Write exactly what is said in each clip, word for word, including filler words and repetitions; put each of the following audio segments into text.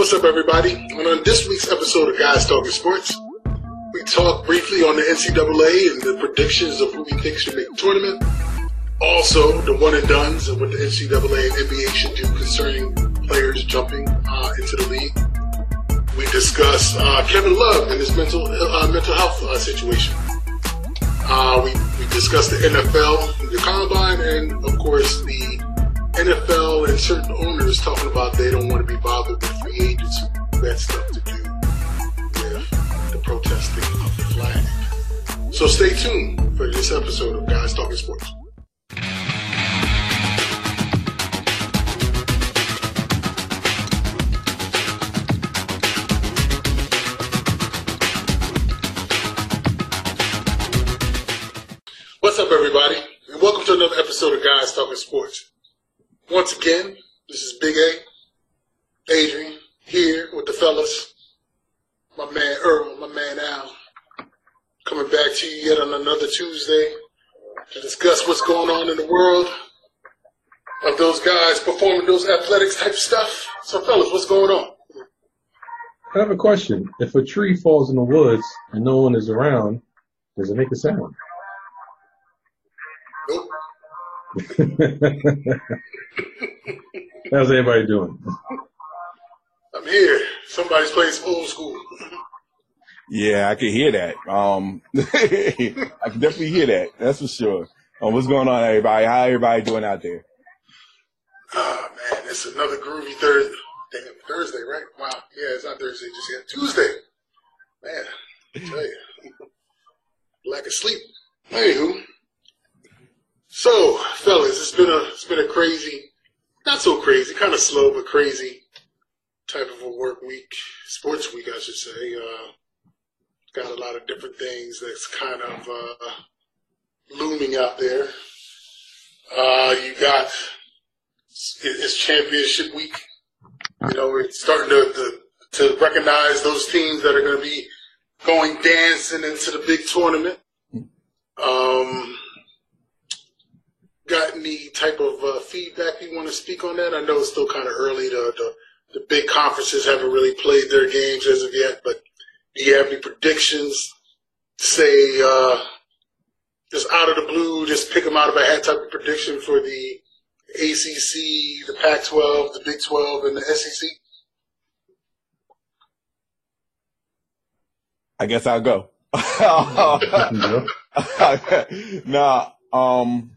What's up, everybody? And on this week's episode of Guys Talkin' Sports, we talk briefly on the N C double A and the predictions of who we think should make the tournament. Also, the one and dones and what the N C double A and N B A should do concerning players jumping uh, into the league. We discuss uh, Kevin Love and his mental uh, mental health uh, situation. Uh, we, we discuss the N F L, the Combine, and of course the N F L and certain owners talking about they don't want to be bothered with free agents who had stuff to do with the protesting of the flag. So stay tuned for this episode of Guys Talkin' Sports. What's up, everybody, and welcome to another episode of Guys Talkin' Sports. Once again, this is Big A, Adrian, here with the fellas, my man Earl, my man Al, coming back to you yet on another Tuesday to discuss what's going on in the world of those guys performing those athletics type stuff. So, fellas, what's going on? I have a question. If a tree falls in the woods and no one is around, does it make a sound? How's everybody doing? I'm here. Somebody's playing old school. Yeah, I can hear that. Um, I can definitely hear that. That's for sure. Um, what's going on, everybody? How everybody doing out there? Oh, man, it's another groovy Thursday. Damn, Thursday, right? Wow. Yeah, it's not Thursday just yet. Tuesday. Man, I tell you. Lack of sleep. Anywho. So, fellas, it's been a it's been a crazy, not so crazy, kind of slow but crazy type of a work week, sports week, I should say. Uh, got a lot of different things that's kind of uh, looming out there. Uh, you got it's championship week. You know, we're starting to to, to recognize those teams that are going to be going dancing into the big tournament. Um. Got any type of uh, feedback you want to speak on that? I know it's still kind of early. The, the the big conferences haven't really played their games as of yet, but do you have any predictions? Say, uh, just out of the blue, just pick them out of a hat type of prediction for the A C C, the Pac twelve, the Big twelve, and the S E C? I guess I'll go. Nah, um...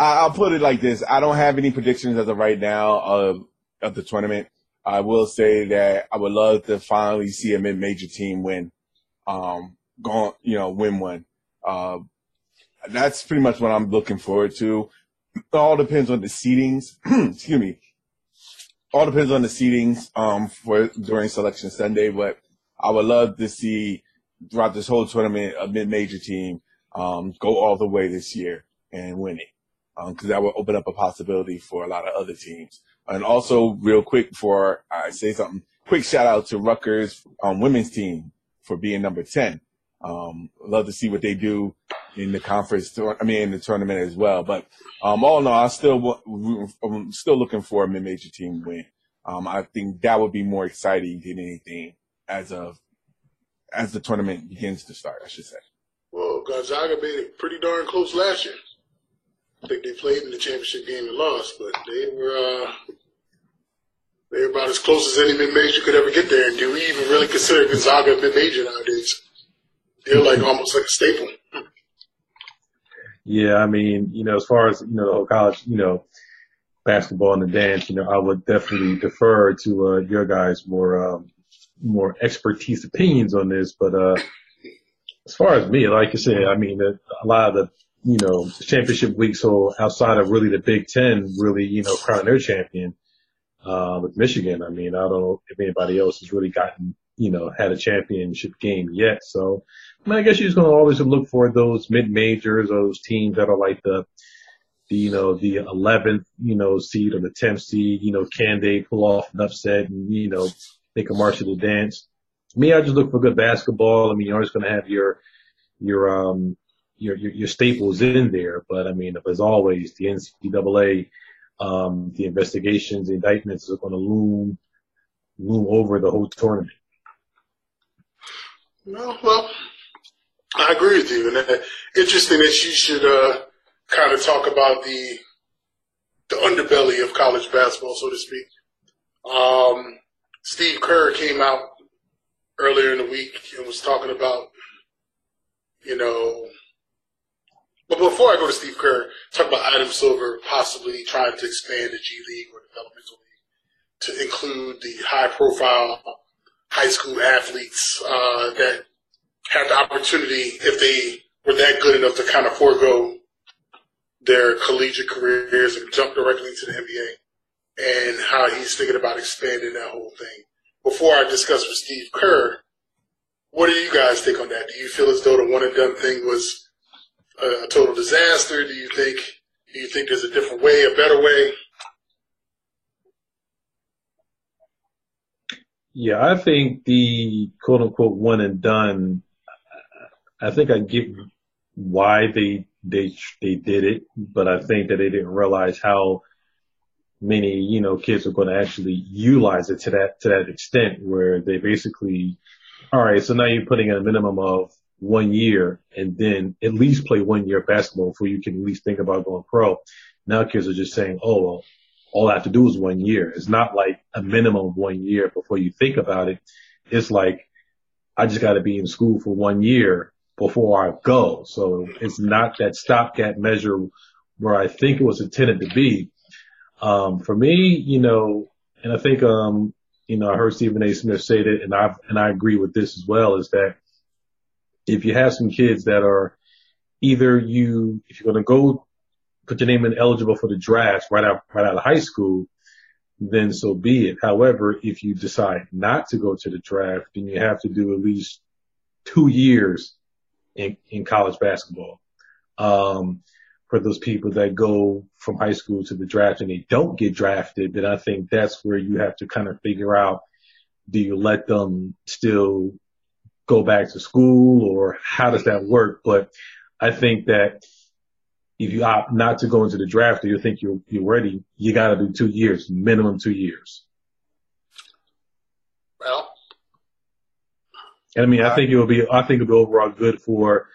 I'll put it like this. I don't have any predictions as of right now of, of the tournament. I will say that I would love to finally see a mid-major team win, um, go, you know, win one. Uh, that's pretty much what I'm looking forward to. It all depends on the seedings. Excuse me. All depends on the seedings, um, for during Selection Sunday, but I would love to see throughout this whole tournament a mid-major team, um, go all the way this year and win it. Because um, that will open up a possibility for a lot of other teams. And also, real quick, before I say something, quick shout-out to Rutgers um, women's team for being number ten. Um, love to see what they do in the conference, to, I mean, in the tournament as well. But um, all in all, I'm still, I'm still looking for a mid-major team win. Um, I think that would be more exciting than anything as of as the tournament begins to start, I should say. Well, Gonzaga made it pretty darn close last year. I think they played in the championship game and lost, but they were uh, they were about as close as any mid-major could ever get there. And do we even really consider Gonzaga a mid-major nowadays? They're like almost like a staple. Yeah, I mean, you know, as far as, you know, the whole college, you know, basketball and the dance, you know, I would definitely defer to uh, your guys' more um, more expertise opinions on this. But uh, as far as me, like you said, I mean, a lot of the you know, championship week, so outside of really the Big Ten, really, you know, crowning their champion uh, with Michigan. I mean, I don't know if anybody else has really gotten, you know, had a championship game yet. So, I mean, I guess you're just going to always look for those mid-majors, those teams that are like the, the, you know, the eleventh, you know, seed or the tenth seed. You know, can they pull off an upset and, you know, they can march to the dance? Me, I just look for good basketball. I mean, you're always going to have your, your, um, Your, your your staples in there, but I mean, as always, the N C double A, um, the investigations, the indictments are going to loom blew over the whole tournament. Well, well I agree with you. And uh, interesting that you should uh, kind of talk about the the underbelly of college basketball, so to speak. Um, Steve Kerr came out earlier in the week and was talking about, you know, but before I go to Steve Kerr, talk about Adam Silver possibly trying to expand the G League or developmental league to include the high-profile high school athletes uh, that have the opportunity, if they were that good enough, to kind of forego their collegiate careers and jump directly into the N B A, and how he's thinking about expanding that whole thing. Before I discuss with Steve Kerr, what do you guys think on that? Do you feel as though the one-and-done thing was a total disaster? Do you think? Do you think there's a different way, a better way? Yeah, I think the "quote unquote" one and done. I think I get why they they they did it, but I think that they didn't realize how many you know kids are going to actually utilize it to that to that extent, where they basically, all right, so now you're putting a minimum of one year and then at least play one year of basketball before you can at least think about going pro. Now kids are just saying, oh, well, all I have to do is one year. It's not like a minimum of one year before you think about it. It's like, I just got to be in school for one year before I go. So it's not that stopgap measure where I think it was intended to be. Um, for me, you know, and I think, um, you know, I heard Stephen A. Smith say that, and I, and I agree with this as well, is that if you have some kids that are either you, if you're going to go put your name in eligible for the draft right out, right out of high school, then so be it. However, if you decide not to go to the draft, then you have to do at least two years in, in college basketball. Um, for those people that go from high school to the draft and they don't get drafted, then I think that's where you have to kind of figure out, do you let them still go back to school, or how does that work? But I think that if you opt not to go into the draft or you think you're, you're ready, you got to do two years, minimum two years. Well, and I mean, I think it will be, I think it'll be overall good for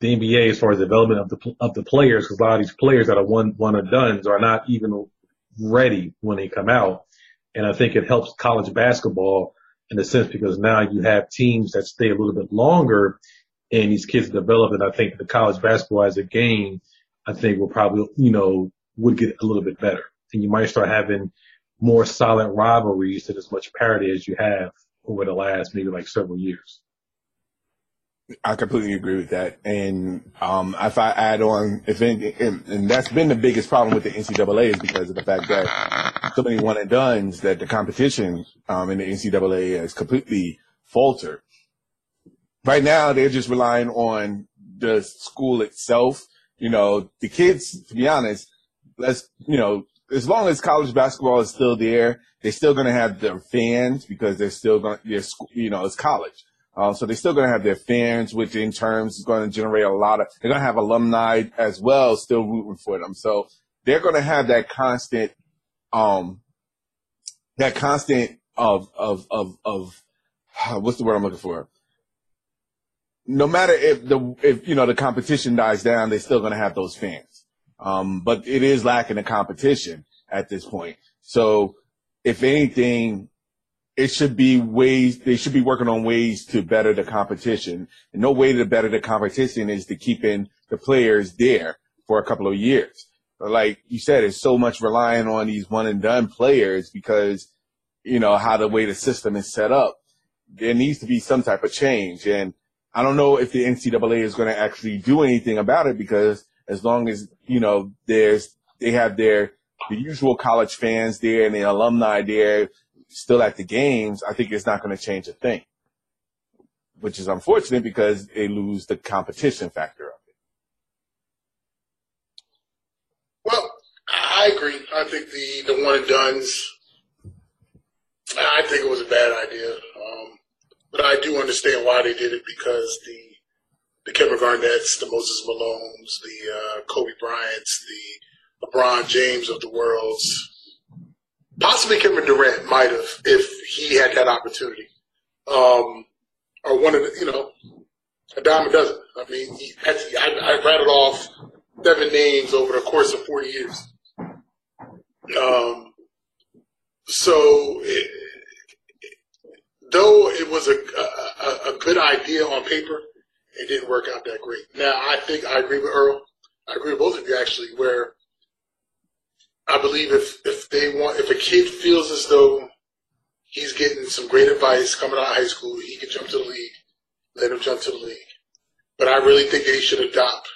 the N B A as far as development of the, of the players, because a lot of these players that are one, one and done's are not even ready when they come out. And I think it helps college basketball in a sense, because now you have teams that stay a little bit longer and these kids develop. And I think the college basketball as a game, I think will probably, you know, would get a little bit better. And you might start having more solid rivalries than as much parity as you have over the last maybe like several years. I completely agree with that. And um, if I add on, if in, and, and that's been the biggest problem with the N C double A is because of the fact that so many one and dones that the competition um, in the N C double A has completely faltered. Right now, they're just relying on the school itself. You know, the kids, to be honest, let's, you know, as long as college basketball is still there, they're still going to have their fans because they're still going to, you know, it's college. Uh, so they're still going to have their fans, which in terms is going to generate a lot of – they're going to have alumni as well still rooting for them. So they're going to have that constant um, – that constant of, of – of, of, what's the word I'm looking for? No matter if, the if you know, the competition dies down, they're still going to have those fans. Um, but it is lacking the competition at this point. So if anything – it should be ways, they should be working on ways to better the competition. And no way to better the competition is to keeping the players there for a couple of years. But like you said, it's so much relying on these one and done players because, you know, how the way the system is set up. There needs to be some type of change. And I don't know if the N C double A is going to actually do anything about it because as long as, you know, there's, they have their, the usual college fans there and the alumni there, still at the games, I think it's not going to change a thing, which is unfortunate because they lose the competition factor of it. Well, I agree. I think the, the one and done's, I think it was a bad idea. Um, but I do understand why they did it because the the Kevin Garnett's, the Moses Malone's, the uh, Kobe Bryant's, the LeBron James of the world's, possibly Kevin Durant might have if he had that opportunity. Um, or one of the, you know, a dime a dozen. I mean, he, actually, I, I rattled off seven names over the course of four years. Um, so it, though it was a, a, a good idea on paper, it didn't work out that great. Now, I think I agree with Earl. I agree with both of you, actually, where I believe if, if they want, if a kid feels as though he's getting some great advice coming out of high school, he can jump to the league, let him jump to the league. But I really think they should adopt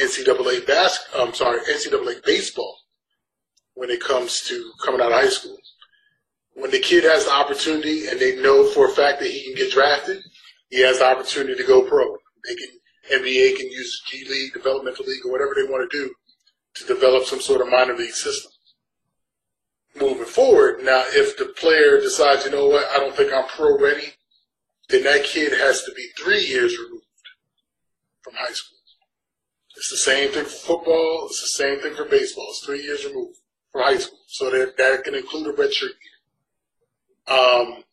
N C double A bas- I'm sorry, N C double A baseball when it comes to coming out of high school. When the kid has the opportunity and they know for a fact that he can get drafted, he has the opportunity to go pro. They can, N B A can use G League, developmental league, or whatever they want to do to develop some sort of minor league system. Moving forward, now if the player decides, you know what, I don't think I'm pro ready, then that kid has to be three years removed from high school. It's the same thing for football. It's the same thing for baseball. It's three years removed from high school. So that, that can include a redshirt year. Um,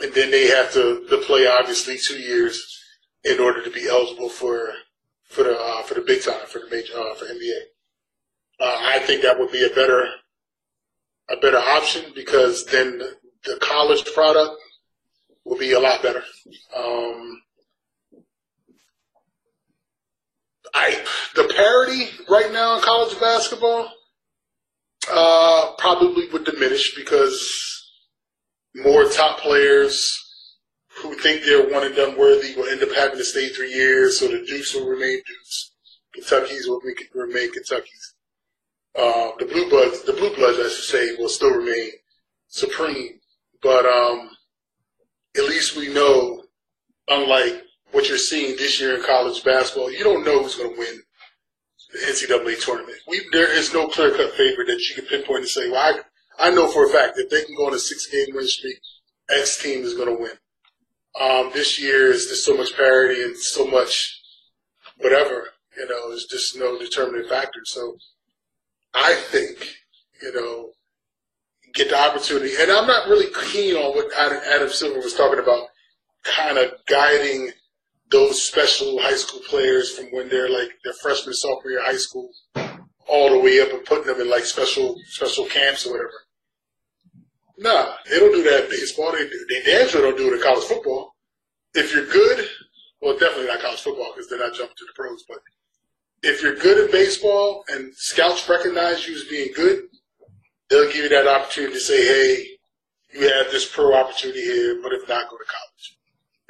and then they have to, to play, obviously, two years in order to be eligible for for the uh, for the big time, for the major, uh, for N B A. Uh, I think that would be a better a better option, because then the, the college product will be a lot better. Um, I the parity right now in college basketball uh, probably would diminish, because more top players who think they're one and done worthy will end up having to stay three years, so the Dukes will remain Dukes, Kentuckys will remain Kentuckys. Uh, the blue bloods, the blue bloods, I should say, will still remain supreme. But um, at least we know, unlike what you're seeing this year in college basketball, you don't know who's going to win the N C double A tournament. We, there is no clear-cut favorite that you can pinpoint and say, "Well, I, I know for a fact that they can go on a six-game win streak. X team is going to win." Um, this year is just so much parity and so much whatever. You know, there's just no determining factor. So I think, you know, get the opportunity. And I'm not really keen on what Adam Silver was talking about, kind of guiding those special high school players from when they're like their freshman, sophomore year of high school all the way up and putting them in like special special camps or whatever. Nah, they don't do that in baseball. They, they damn sure don't do it in college football. If you're good, well, definitely not college football because they're not jumping to the pros, but if you're good at baseball and scouts recognize you as being good, they'll give you that opportunity to say, hey, you have this pro opportunity here, but if not, go to college.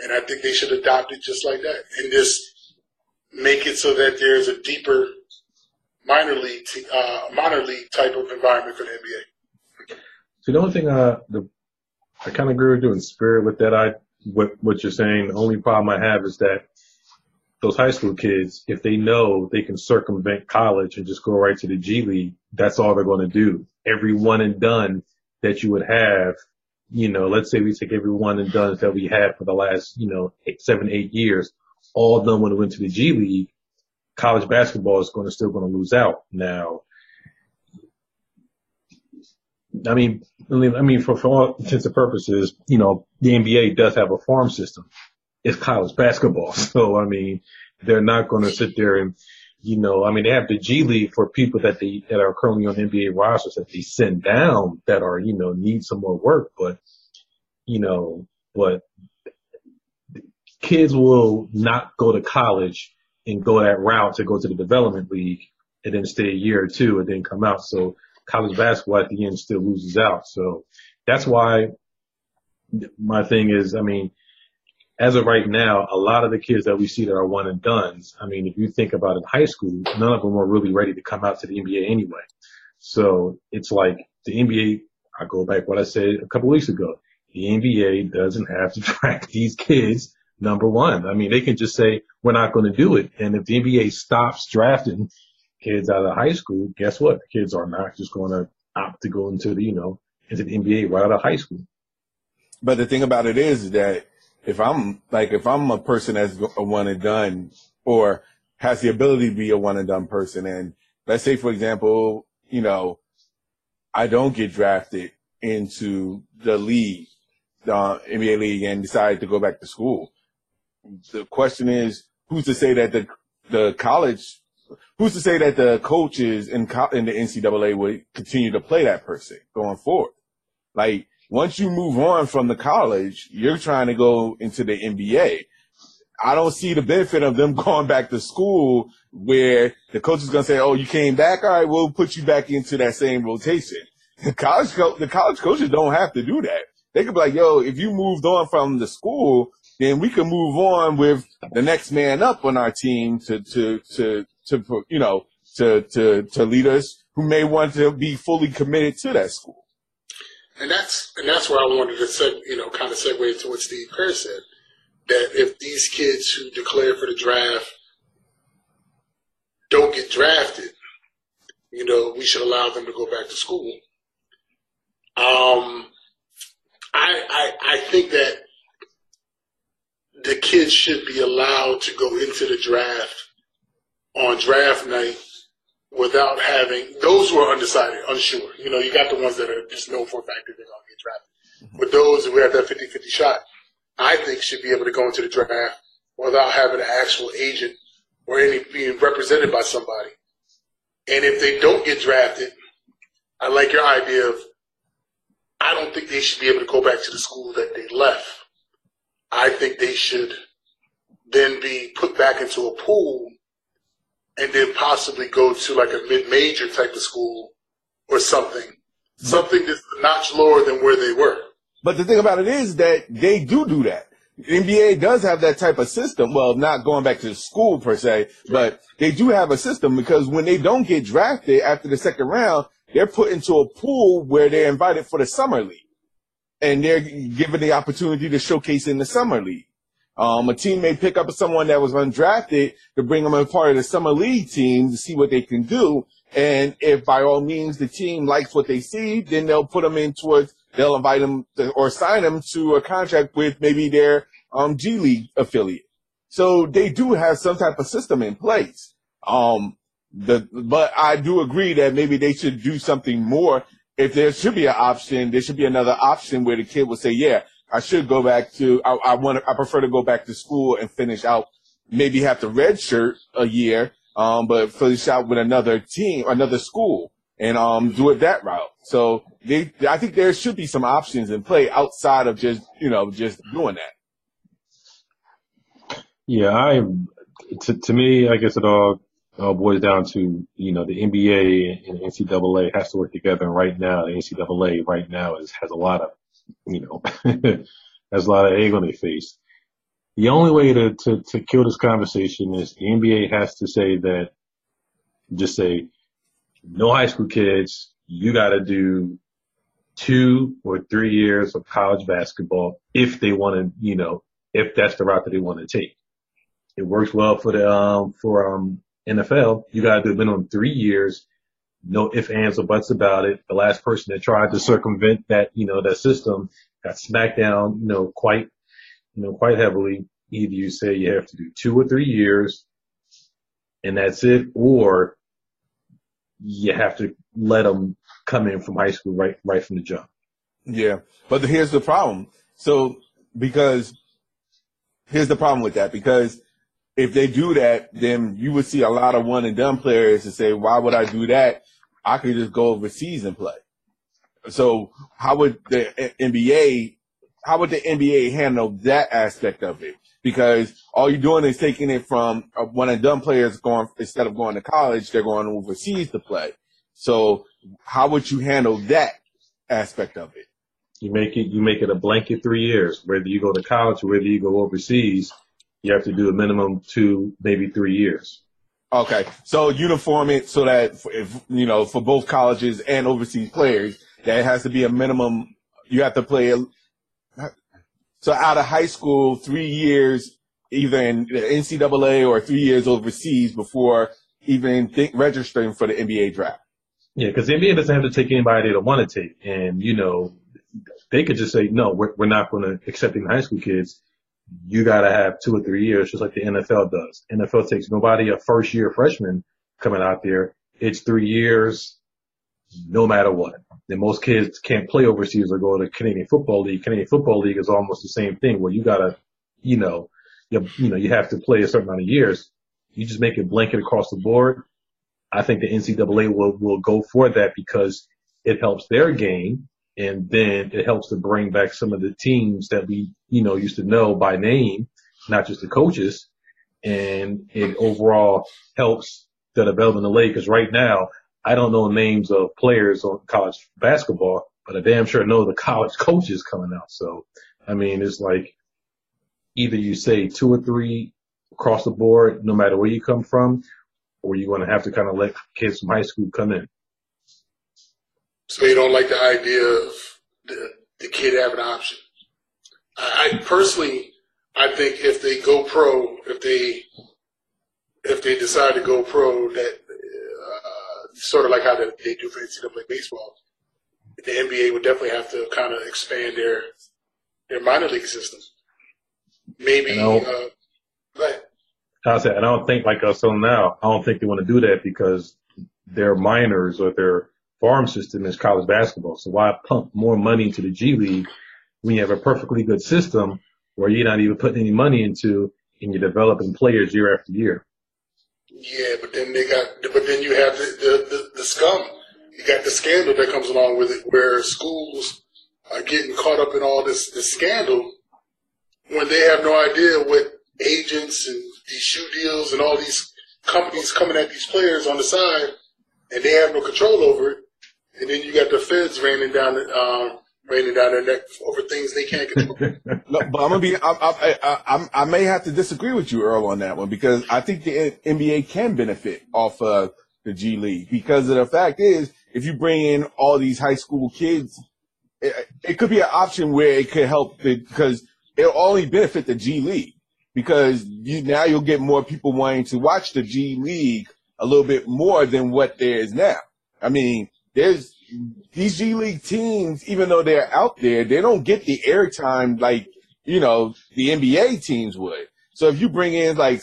And I think they should adopt it just like that and just make it so that there's a deeper minor league t- uh, minor league type of environment for the N B A. So the only thing I, the, I kind of agree with you in spirit with that, I what, what you're saying. The only problem I have is that those high school kids, if they know they can circumvent college and just go right to the G League, that's all they're going to do. Every one and done that you would have, you know, let's say we take every one and done that we had for the last, you know, eight, seven, eight years, all done when it went to the G League, college basketball is going to still going to lose out. Now, I mean, I mean, for, for all intents and purposes, you know, the N B A does have a farm system. It's college basketball. So, I mean, they're not going to sit there and, you know, I mean, they have the G League for people that they, that are currently on N B A rosters that they send down that are, you know, need some more work. But, you know, but kids will not go to college and go that route to go to the development league and then stay a year or two and then come out. So college basketball at the end still loses out. So that's why my thing is, I mean, as of right now, a lot of the kids that we see that are one and done's, I mean, if you think about it, in high school, none of them were really ready to come out to the N B A anyway. So it's like the N B A, I go back what I said a couple weeks ago, the N B A doesn't have to track these kids, number one. I mean, they can just say, we're not going to do it. And if the N B A stops drafting kids out of high school, guess what? The kids are not just going to opt to go into the, you know, into the N B A right out of high school. But the thing about it is that If I'm like, if I'm a person that's a one and done or has the ability to be a one and done person, and let's say, for example, you know, I don't get drafted into the league, uh, N B A league and decided to go back to school. The question is, who's to say that the the college, who's to say that the coaches in co- in the N C double A would continue to play that person going forward? Like, once you move on from the college, you're trying to go into the N B A. I don't see the benefit of them going back to school where the coach is going to say, oh, you came back? All right, we'll put you back into that same rotation. The college co- the college coaches don't have to do that. They could be like, yo, if you moved on from the school, then we can move on with the next man up on our team to, to, to, to, you know, to, to, to lead us who may want to be fully committed to that school. And that's, and that's where I wanted to, seg- you know, kind of segue to what Steve Kerr said, that if these kids who declare for the draft don't get drafted, you know, we should allow them to go back to school. Um, I, I, I think that the kids should be allowed to go into the draft on draft night without having – those who are undecided, unsure. You know, you got the ones that are just know for a fact that they're going to get drafted. But those who have that fifty-fifty shot, I think, should be able to go into the draft without having an actual agent or any being represented by somebody. And if they don't get drafted, I like your idea of I don't think they should be able to go back to the school that they left. I think they should then be put back into a pool and then possibly go to like a mid-major type of school or something, something that's a notch lower than where they were. But the thing about it is that they do do that. The N B A does have that type of system. Well, not going back to school per se, but they do have a system because when they don't get drafted after the second round, they're put into a pool where they're invited for the summer league. And they're given the opportunity to showcase in the summer league. Um, a team may pick up someone that was undrafted to bring them a part of the summer league team to see what they can do. And if by all means the team likes what they see, then they'll put them in towards, they'll invite them to, or sign them to a contract with maybe their um, G League affiliate. So they do have some type of system in place. Um, the, but I do agree that maybe they should do something more. If there should be an option, there should be another option where the kid will say, yeah, I should go back to, I, I want to, I prefer to go back to school and finish out, maybe have to redshirt a year, um, but finish out with another team, another school and, um, do it that route. So they, I think there should be some options in play outside of just, you know, just doing that. Yeah. I, to, to me, I guess it all, Uh, boils down to, you know, the N B A and N C double A has to work together. And right now, the N C double A right now is, has a lot of, you know, has a lot of egg on their face. The only way to, to, to kill this conversation is the N B A has to say that, just say, no high school kids, you got to do two or three years of college basketball if they want to, you know, if that's the route that they want to take. It works well for the, um, for, um, N F L, you got to do a minimum three years, no ifs, ands, or buts about it. The last person that tried to circumvent that, you know, that system got smacked down, you know, quite, you know, quite heavily. Either you say you have to do two or three years and that's it, or you have to let them come in from high school right, right from the jump. Yeah. But here's the problem. So because here's the problem with that, because if they do that, then you would see a lot of one-and-done players to say, why would I do that? I could just go overseas and play. So how would the N B A how would the N B A handle that aspect of it? Because all you're doing is taking it from one-and-done players going instead of going to college, they're going overseas to play. So how would you handle that aspect of it? You make it, you make it a blanket three years, whether you go to college or whether you go overseas. You have to do a minimum two, maybe three years. Okay. So uniform it so that, if, you know, for both colleges and overseas players, that it has to be a minimum. You have to play. A, so out of high school, three years, either in the N C double A or three years overseas before even think, registering for the N B A draft. Yeah, because the N B A doesn't have to take anybody they don't want to take. And, you know, they could just say, no, we're, we're not going to accept any high school kids. You gotta have two or three years, just like the N F L does. N F L takes nobody a first year freshman coming out there. It's three years, no matter what. then most kids can't play overseas or go to Canadian Football League. Canadian Football League is almost the same thing where you gotta, you know, you, you know, you have to play a certain amount of years. You just make it blanket across the board. I think the N C double A will, will go for that because it helps their game. And then it helps to bring back some of the teams that we, you know, used to know by name, not just the coaches. And it overall helps the development of the league. Because right now, I don't know names of players on college basketball, but I damn sure know the college coaches coming out. So, I mean, it's like either you say two or three across the board, no matter where you come from, or you're going to have to kind of let kids from high school come in. So you don't like the idea of the, the kid having options. I, I personally, I think if they go pro, if they if they decide to go pro, that uh, sort of like how they, they do for N C double A baseball, the N B A would definitely have to kind of expand their their minor league system. Maybe, you know, uh, right. I said, and I don't think like us on now. I don't think they want to do that because their minors or their farm system is college basketball. So why pump more money into the G League when you have a perfectly good system where you're not even putting any money into and you're developing players year after year? Yeah, but then they got, but then you have the, the, the, the scum. You got the scandal that comes along with it where schools are getting caught up in all this, this scandal when they have no idea what agents and these shoe deals and all these companies coming at these players on the side and they have no control over it. And then you got the feds raining down, uh, raining down their neck over things they can't control. No, but I'm gonna be, I, I, I, I, I may have to disagree with you, Earl, on that one because I think the N B A can benefit off of the G League because of the fact is, if you bring in all these high school kids, it, it could be an option where it could help the, because it'll only benefit the G League because you, now you'll get more people wanting to watch the G League a little bit more than what there is now. I mean. There's these G League teams, even though they're out there, they don't get the airtime like, you know, the N B A teams would. So if you bring in like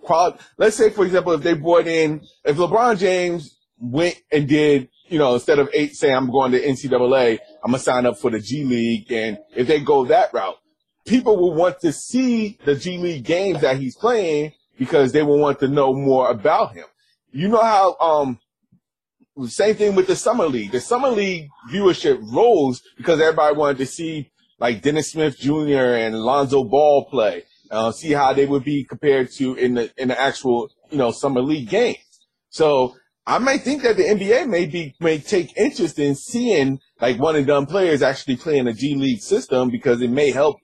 quality, let's say, for example, if they brought in, if LeBron James went and did, you know, instead of eight, say, I'm going to N C double A, I'm going to sign up for the G League. And if they go that route, people will want to see the G League games that he's playing because they will want to know more about him. You know how, um, same thing with the Summer League. The Summer League viewership rose because everybody wanted to see, like, Dennis Smith Junior and Lonzo Ball play, uh, see how they would be compared to in the in the actual, you know, Summer League games. So I might think that the N B A may, be, may take interest in seeing, like, one-and-done players actually playing a G League system because it may help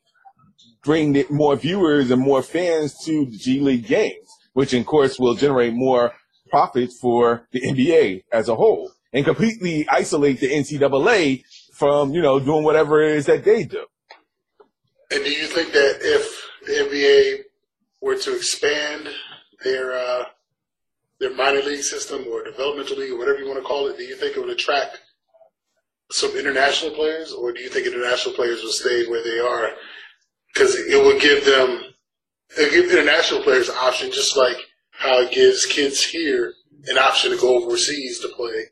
bring more viewers and more fans to the G League games, which, of course, will generate more profit for the N B A as a whole and completely isolate the N C double A from, you know, doing whatever it is that they do. And do you think that if the N B A were to expand their uh, their minor league system or developmental league or whatever you want to call it, do you think it would attract some international players or do you think international players will stay where they are? Because it would give them, it would give international players an option just like how it gives kids here an option to go overseas to play.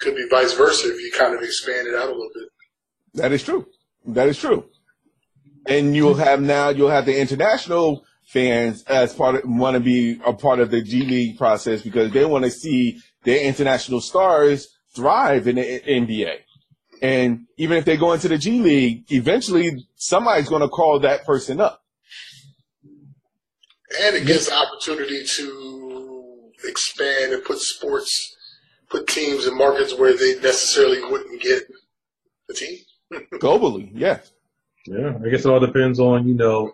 Could be vice versa if you kind of expand it out a little bit. That is true. That is true. And you'll have now, you'll have the international fans as part of, want to be a part of the G League process because they want to see their international stars thrive in the N B A. And even if they go into the G League, eventually somebody's going to call that person up. And it gives the opportunity to expand and put sports, put teams in markets where they necessarily wouldn't get the team. Globally, yeah. Yeah, I guess it all depends on, you know,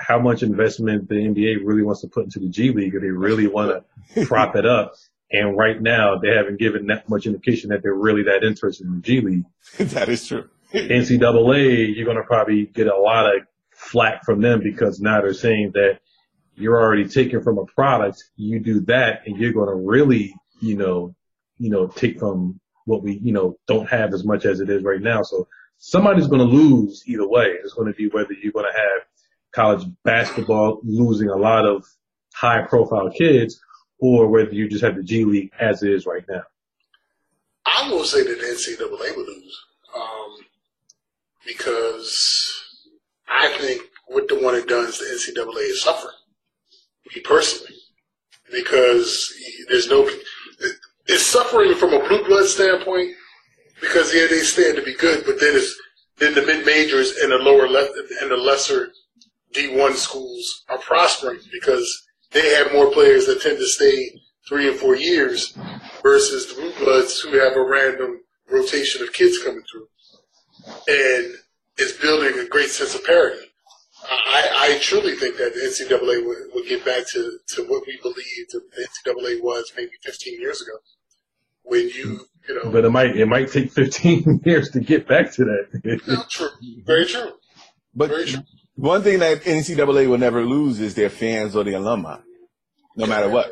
how much investment the N B A really wants to put into the G League or they really want to prop it up. And right now, they haven't given that much indication that they're really that interested in the G League. That is true. N C double A, you're going to probably get a lot of flack from them because now they're saying that you're already taking from a product. You do that, and you're going to really, you know, you know, take from what we, you know, don't have as much as it is right now. So somebody's going to lose either way. It's going to be whether you're going to have college basketball losing a lot of high-profile kids, or whether you just have the G League as it is right now. I'm going to say that N C double A would lose um, because I think with the one and dones, the N C double A is suffering, me personally, because there's no – it's suffering from a blue blood standpoint because, yeah, they stand to be good, but then it's then the mid-majors and the lower left and the lesser D one schools are prospering because they have more players that tend to stay three and four years versus the blue bloods who have a random rotation of kids coming through. And it's building a great sense of parity. I, I truly think that the N C double A would, would get back to, to what we believed the N C double A was maybe fifteen years ago. When you, you know, but it might it might take fifteen years to get back to that. No, true, very true. But very true. One thing that N C double A will never lose is their fans or the alumni, no matter what.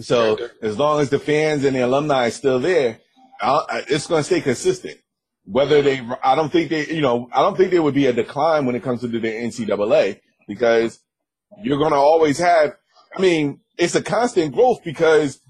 So as long as the fans and the alumni are still there, I, it's going to stay consistent. Whether they, I don't think they, you know, I don't think there would be a decline when it comes to the N C double A because you're going to always have. I mean, it's a constant growth because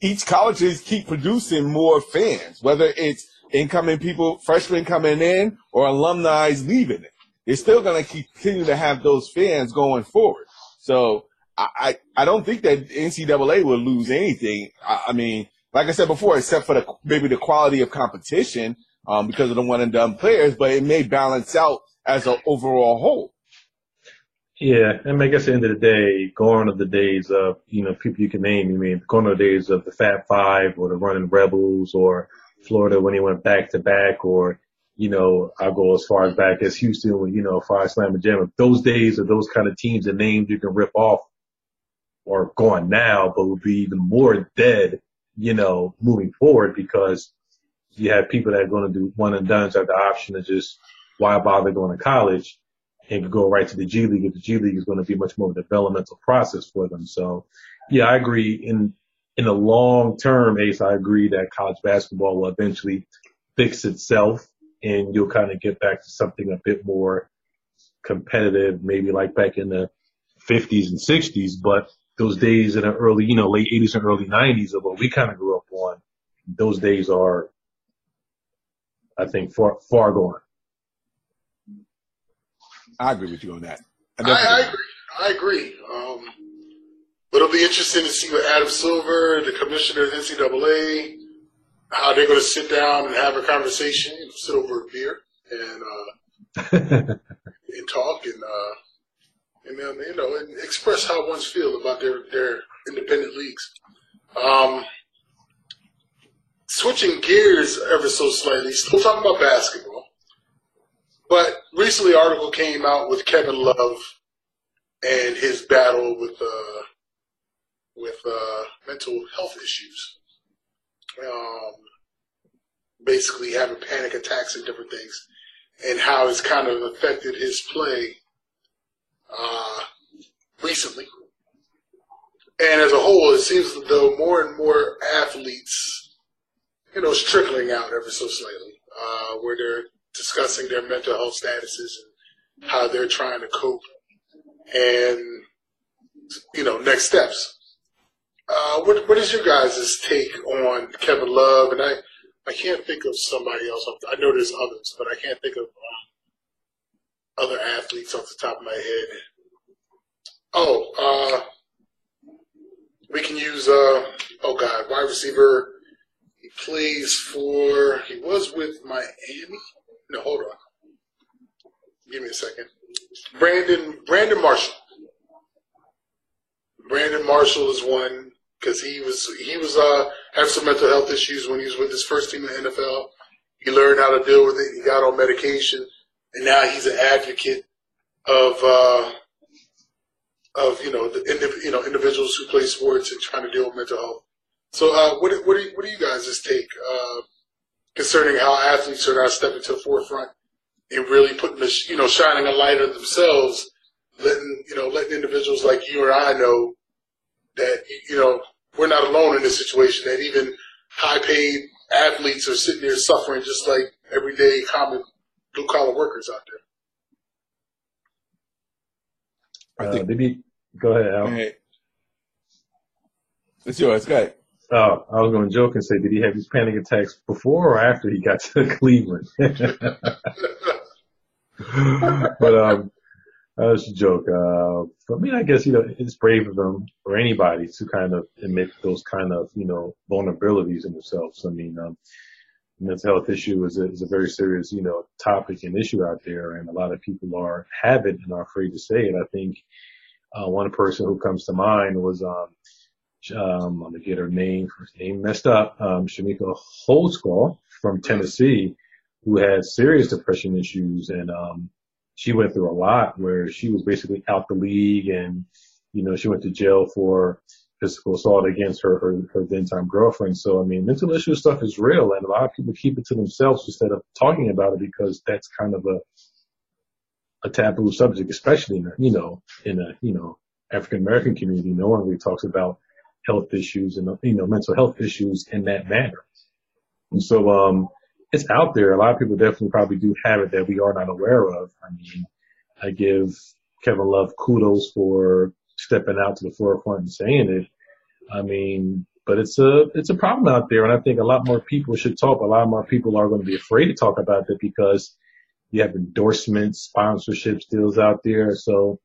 each colleges keep producing more fans, whether it's incoming people, freshmen coming in, or alumni leaving it. They're still going to continue to have those fans going forward. So I, I, I don't think that N C double A will lose anything. I, I mean, like I said before, except for the maybe the quality of competition. Um, because of the one and done players, but it may balance out as an overall whole. Yeah, and I guess at the end of the day, gone are the days of, you know, people you can name. I mean, gone are the days of the Fab Five or the Running Rebels or Florida when they went back to back, or, you know, I'll go as far back as Houston when, you know, Fire Slam and Jam. Those days of those kind of teams and names you can rip off are gone now, but will be even more dead, you know, moving forward because you have people that are going to do one and dones have the option to just, why bother going to college and go right to the G League if the G League is going to be much more of a developmental process for them. So, yeah, I agree. In in the long term, Ace, I agree that college basketball will eventually fix itself and you'll kind of get back to something a bit more competitive, maybe like back in the fifties and sixties. But those days in the early, you know, late eighties and early nineties of what we kind of grew up on, those days are, I think, far, far gone. I agree with you on that. I, I, I agree. I agree. Um, but it'll be interesting to see what Adam Silver, the commissioner of the N C double A, how they're going to sit down and have a conversation, you know, sit over a beer and uh, and talk and uh, and then, you know, and express how ones feel about their their independent leagues. Um, Switching gears ever so slightly, still talking about basketball, but recently an article came out with Kevin Love and his battle with uh, with uh, mental health issues, um, basically having panic attacks and different things, and how it's kind of affected his play uh, recently. And as a whole, it seems as though more and more athletes, you know, it's trickling out ever so slightly, uh, where they're discussing their mental health statuses and how they're trying to cope and, you know, next steps. Uh, what, what is your guys' take on Kevin Love? And I, I can't think of somebody else. I know there's others, but I can't think of um, other athletes off the top of my head. Oh, uh, we can use, uh, oh, God, wide receiver. He plays for, he was with Miami. No, hold on. Give me a second. Brandon Brandon Marshall. Brandon Marshall is one because he was he was uh had some mental health issues when he was with his first team in the N F L. He learned how to deal with it. He got on medication, and now he's an advocate of uh of you know the indiv- you know individuals who play sports and trying to deal with mental health. So uh, what what do what do you guys' take uh, concerning how athletes are now stepping to the forefront and really putting the you know shining a light on themselves, letting you know letting individuals like you and I know that you know we're not alone in this situation. That even high paid athletes are sitting there suffering just like everyday common blue collar workers out there. Uh, I think. Maybe, go ahead, Al. Hey. It's yours. Go ahead. Uh, I was going to joke and say, did he have his panic attacks before or after he got to Cleveland? But um, that's a joke. Uh, I mean, I guess, you know, it's brave of them or anybody to kind of admit those kind of, you know, vulnerabilities in themselves. I mean, um, mental health issue is a, is a very serious, you know, topic and issue out there, and a lot of people are have it and are afraid to say it. I think uh, one person who comes to mind was um. Um, I'm gonna get her name, her name messed up. Um, Shamika Holdsclaw from Tennessee, who had serious depression issues, and um, she went through a lot where she was basically out the league, and you know she went to jail for physical assault against her her, her then time girlfriend. So I mean, mental issue stuff is real, and a lot of people keep it to themselves instead of talking about it because that's kind of a a taboo subject, especially in a, you know in a you know African American community. No one really talks about health issues and, you know, mental health issues in that manner. And so, um, it's out there. A lot of people definitely probably do have it that we are not aware of. I mean, I give Kevin Love kudos for stepping out to the forefront and saying it. I mean, but it's a, it's a problem out there. And I think a lot more people should talk. A lot more people are going to be afraid to talk about it because you have endorsements, sponsorship deals out there. So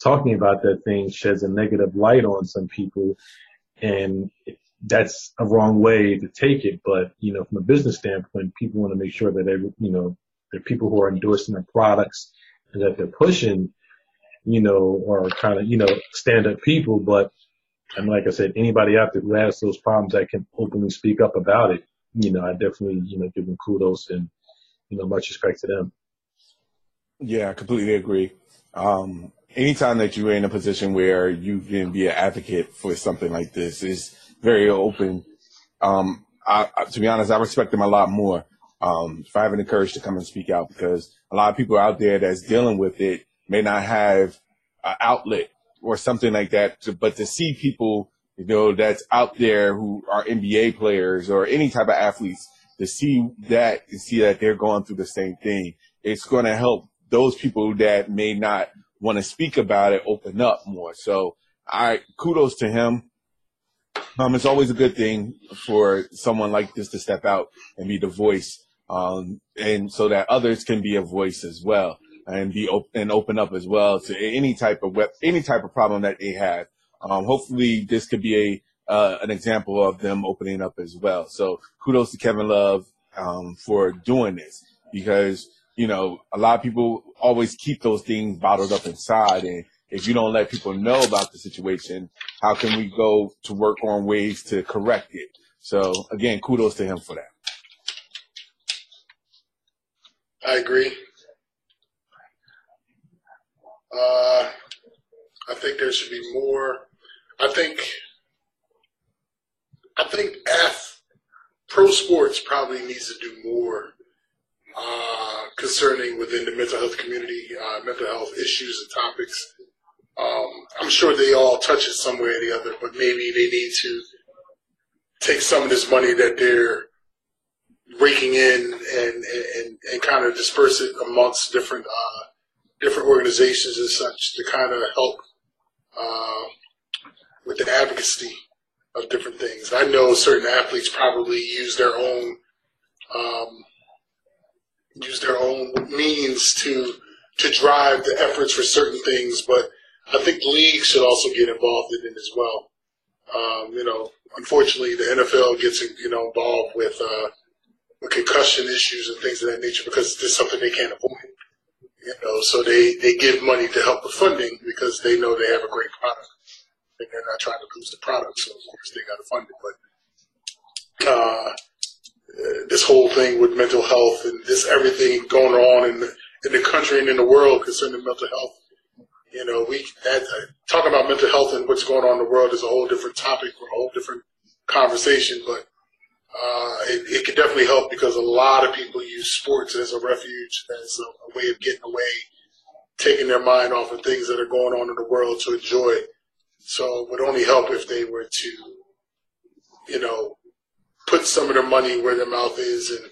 talking about that thing sheds a negative light on some people. And that's a wrong way to take it. But, you know, from a business standpoint, people want to make sure that, every, you know, the people who are endorsing their products and that they're pushing, you know, are kind of, you know, stand-up people. But, I mean, like I said, anybody out there who has those problems that can openly speak up about it, you know, I definitely, you know, give them kudos and, you know, much respect to them. Yeah, I completely agree. Um Anytime that you're in a position where you can be an advocate for something like this is very open. Um, I, I, to be honest, I respect them a lot more um, for having the courage to come and speak out, because a lot of people out there that's dealing with it may not have an outlet or something like that. To, but to see people, you know, that's out there who are N B A players or any type of athletes, to see that and see that they're going through the same thing, it's going to help those people that may not want to speak about it, open up more. So I kudos to him. Um, it's always a good thing for someone like this to step out and be the voice, um, and so that others can be a voice as well and be op- and open up as well to any type of web- any type of problem that they have. Um, hopefully this could be a uh, an example of them opening up as well. So kudos to Kevin Love um, for doing this, because you know, a lot of people always keep those things bottled up inside. And if you don't let people know about the situation, how can we go to work on ways to correct it? So, again, kudos to him for that. I agree. Uh, I think there should be more. I think, I think F, pro sports probably needs to do more Uh, concerning within the mental health community, uh, mental health issues and topics. Um, I'm sure they all touch it some way or the other, but maybe they need to take some of this money that they're raking in and, and, and kind of disperse it amongst different, uh, different organizations and such to kind of help, uh, with the advocacy of different things. I know certain athletes probably use their own, um, use their own means to to drive the efforts for certain things, but I think leagues should also get involved in it as well. Um, you know, unfortunately, the N F L gets you know involved with uh, with concussion issues and things of that nature because it's something they can't avoid. You know, so they, they give money to help with funding because they know they have a great product and they're not trying to lose the product, so of course they got to fund it. But uh, Uh, this whole thing with mental health and this everything going on in the, in the country and in the world concerning mental health, you know, we that, uh, talking about mental health and what's going on in the world is a whole different topic or a whole different conversation, but uh, it, it could definitely help because a lot of people use sports as a refuge, as a, a way of getting away, taking their mind off of things that are going on in the world to enjoy. So it would only help if they were to, you know, put some of their money where their mouth is and,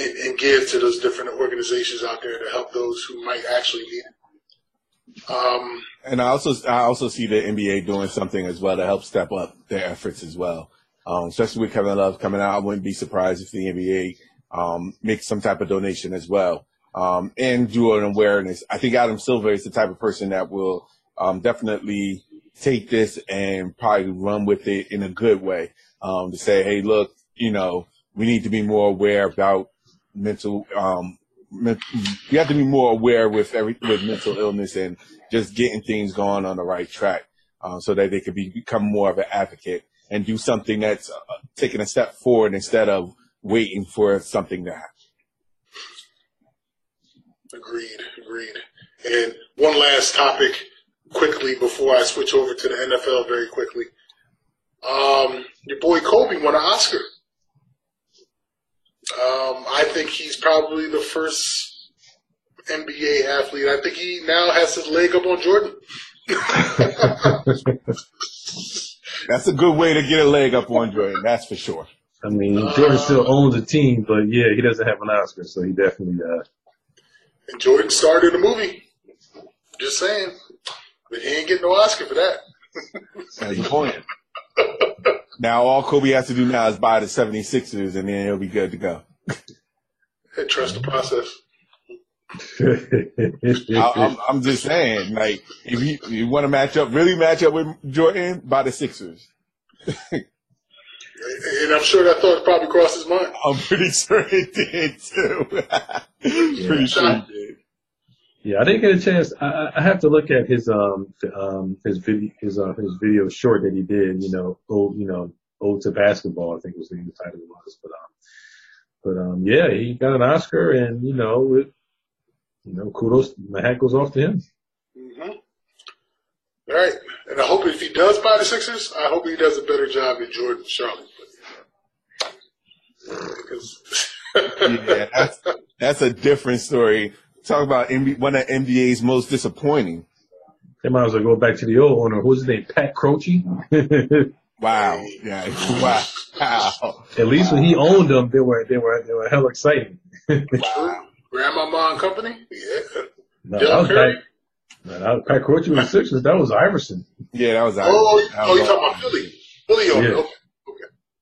and and give to those different organizations out there to help those who might actually need it. Um, and I also I also see the N B A doing something as well to help step up their efforts as well. um, especially with Kevin Love coming out. I wouldn't be surprised if the N B A um, makes some type of donation as well, um, and do an awareness. I think Adam Silver is the type of person that will um, definitely take this and probably run with it in a good way, um, to say, hey, look, you know, we need to be more aware about mental um, – men- you have to be more aware with every with mental illness and just getting things going on the right track, uh, so that they could be, become more of an advocate and do something that's uh, taking a step forward instead of waiting for something to happen. Agreed, agreed. And one last topic quickly before I switch over to the N F L very quickly. Um, your boy Kobe won an Oscar. Um, I think he's probably the first N B A athlete. I think he now has his leg up on Jordan. That's a good way to get a leg up on Jordan, that's for sure. I mean, Jordan uh, still owns the team, but, yeah, he doesn't have an Oscar, so he definitely uh and Jordan started a movie. Just saying. But he ain't getting no Oscar for that. That's the point. Now all Kobe has to do now is buy the seventy-sixers, and then he'll be good to go. Hey, trust the process. I, I'm, I'm just saying, like, if you, you want to match up, really match up with Jordan, buy the Sixers. And I'm sure that thought probably crossed his mind. I'm pretty sure it did, too. Yeah. Pretty sure it did. Yeah, I didn't get a chance. I, I have to look at his um um his video his uh, his video short that he did. You know, old you know old to basketball. I think was the title it was. But um, but um, yeah, he got an Oscar, and you know, it, you know, kudos, my hat goes off to him. Mm-hmm. All right, and I hope if he does buy the Sixers, I hope he does a better job than Jordan Charlotte. Yeah, that's that's a different story. Talk about one of N B A's most disappointing. They might as well go back to the old owner. Who's his name? Pat Croce? Wow. Yeah. Wow. Wow. At least wow. When he owned them, they were they were they were hell exciting. Wow. Grandma Ma and Company? Yeah. No, that was Pat, no, that was Pat Croce with the Sixers. That was Iverson. Yeah, that was Iverson. Oh, oh you're talking about Philly. Philly owned yeah. Okay. Okay.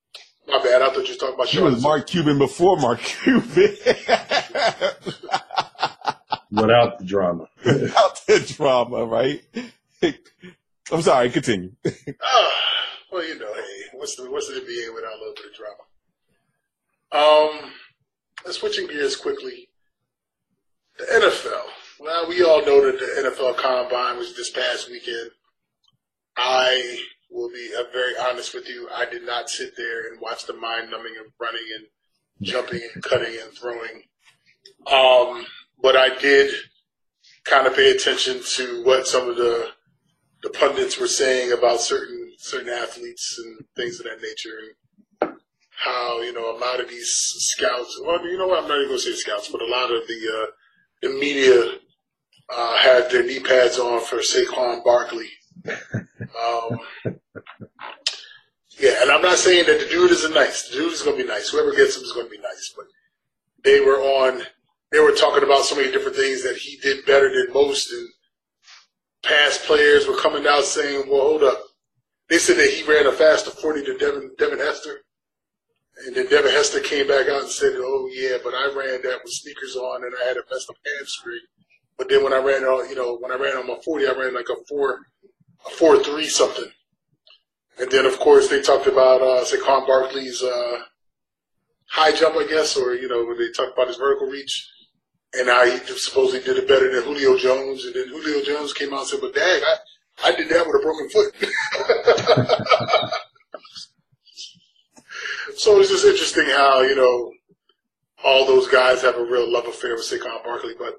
My bad. I thought you were talking about Charlotte. He was Mark Cuban before Mark Cuban. Without the drama. Without the drama, right? I'm sorry, continue. uh, well, you know, hey, what's the, what's the N B A without a little bit of drama? Um, switching gears quickly, the N F L. Well, we all know that the N F L Combine was this past weekend. I will be uh, very honest with you. I did not sit there and watch the mind-numbing of running and jumping and cutting and throwing. Um... But I did kind of pay attention to what some of the the pundits were saying about certain certain athletes and things of that nature, and how, you know, a lot of these scouts. Well, you know what? I'm not even going to say scouts, but a lot of the uh, the media uh, had their knee pads on for Saquon Barkley. Um, yeah, and I'm not saying that the dude isn't nice. The dude is going to be nice. Whoever gets him is going to be nice. But they were on. They were talking about so many different things that he did better than most, and past players were coming out saying, well, hold up. They said that he ran a faster forty than Devin, Devin Hester, and then Devin Hester came back out and said, oh, yeah, but I ran that with sneakers on, and I had a messed up hamstring. But then when I ran on, you know, when I ran on my forty, I ran like a four, a four three something. And then, of course, they talked about uh, Saquon Barkley's uh, high jump, I guess, or, you know, when they talked about his vertical reach. And I supposedly did it better than Julio Jones. And then Julio Jones came out and said, but dang, I, I did that with a broken foot. So it's just interesting how, you know, all those guys have a real love affair with Saquon Barkley. But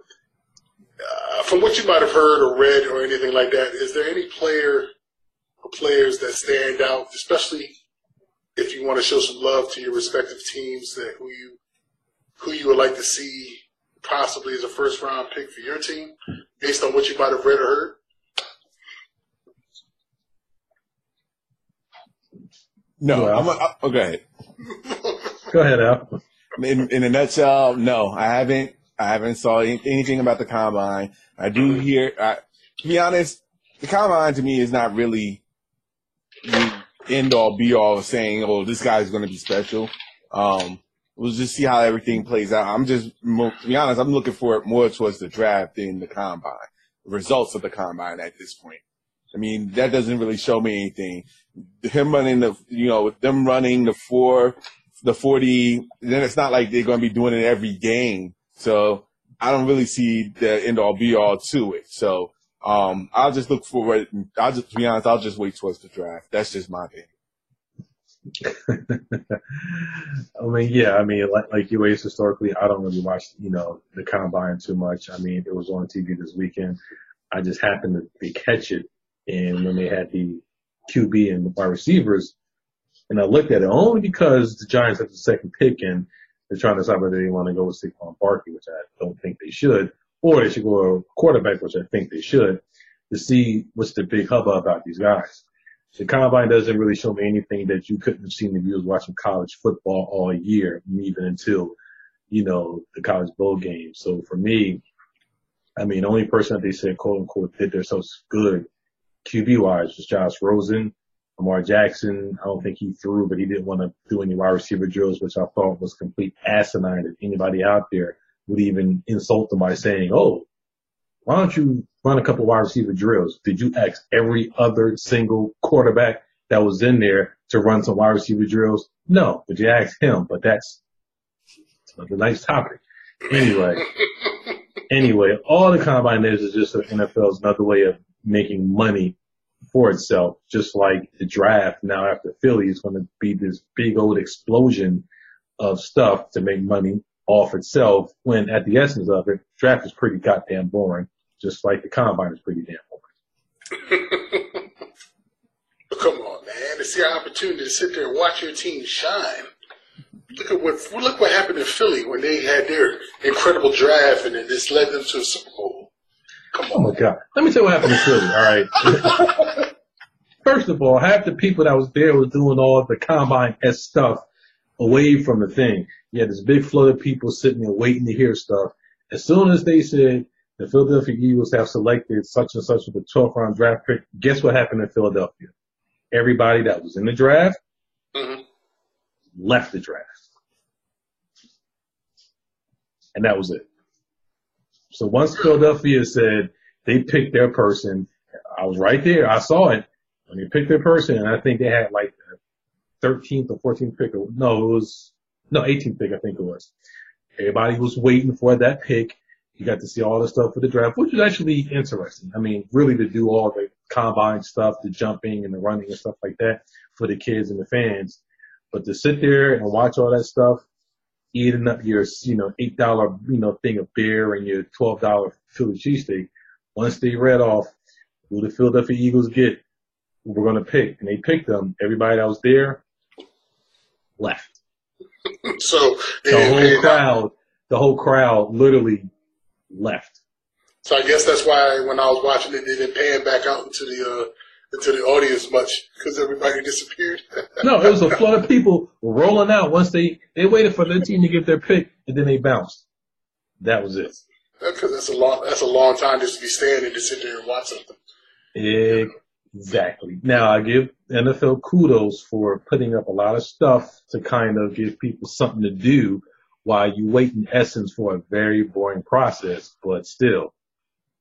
uh, from what you might have heard or read or anything like that, is there any player or players that stand out, especially if you want to show some love to your respective teams, that who you who you would like to see possibly as a first-round pick for your team, based on what you might have read or heard? No. Well, I'm a, oh, go ahead. Go ahead, Al. In, in a nutshell, no, I haven't. I haven't saw any, anything about the Combine. I do hear. I, to be honest, the Combine to me is not really end all be all of saying, oh, this guy's going to be special. Um, we'll just see how everything plays out. I'm just, to be honest, I'm looking for it more towards the draft than the combine, the results of the combine at this point. I mean, that doesn't really show me anything. Him running the, you know, with them running the four, the forty, then it's not like they're going to be doing it every game. So I don't really see the end all be all to it. So um, I'll just look forward. I'll just, to be honest, I'll just wait towards the draft. That's just my opinion. I mean, yeah, I mean, like, like you always historically, I don't really watch, you know, the combine too much. I mean, it was on T V this weekend. I just happened to be catch it. And when they had the Q B and the wide receivers, and I looked at it only because the Giants have the second pick and they're trying to decide whether they want to go with Saquon Barkley, which I don't think they should, or they should go to a quarterback, which I think they should, to see what's the big hubbub about these guys. The combine doesn't really show me anything that you couldn't have seen if you was watching college football all year, even until, you know, the college bowl game. So for me, I mean, the only person that they said, quote unquote, did themselves good Q B-wise was Josh Rosen. Lamar Jackson, I don't think he threw, but he didn't want to do any wide receiver drills, which I thought was complete asinine that anybody out there would even insult them by saying, oh, why don't you run a couple wide receiver drills? Did you ask every other single quarterback that was in there to run some wide receiver drills? No, but you asked him, but that's a nice topic. Anyway, anyway, all the combine is is just the N F L's another way of making money for itself, just like the draft now after Philly is going to be this big old explosion of stuff to make money off itself, when at the essence of it, draft is pretty goddamn boring, just like the combine is pretty damn boring. Come on, man. It's your opportunity to sit there and watch your team shine. Look at what, look what happened in Philly when they had their incredible draft and then this led them to a Super Bowl. Oh, my God. Let me tell you what happened to Philly, all right? First of all, half the people that was there was doing all the combine-esque stuff away from the thing. You had this big flood of people sitting there waiting to hear stuff. As soon as they said the Philadelphia Eagles have selected such and such with the twelfth round draft pick, guess what happened in Philadelphia? Everybody that was in the draft mm-hmm. left the draft. And that was it. So once Philadelphia said they picked their person, I was right there. I saw it. When they picked their person, and I think they had like thirteenth or fourteenth pick. Or, no, it was – no, eighteenth pick I think it was. Everybody was waiting for that pick. You got to see all the stuff for the draft, which was actually interesting. I mean, really to do all the combine stuff, the jumping and the running and stuff like that for the kids and the fans. But to sit there and watch all that stuff, eating up your, you know, eight dollar, you know, thing of beer and your twelve dollar Philly cheesesteak. Once they read off, who the Philadelphia Eagles get, who we're going to pick. And they picked them. Everybody that was there left. So the whole crowd, out. the whole crowd literally left. So I guess that's why when I was watching it, they didn't pan back out into the, uh, into the audience much because everybody disappeared. No, it was a flood of people rolling out once they, they waited for their team to get their pick and then they bounced. That was it. Because that's a long that's a long time just to be standing and sit there and watch something. Exactly. Now I give N F L kudos for putting up a lot of stuff to kind of give people something to do while you wait in essence for a very boring process. But still,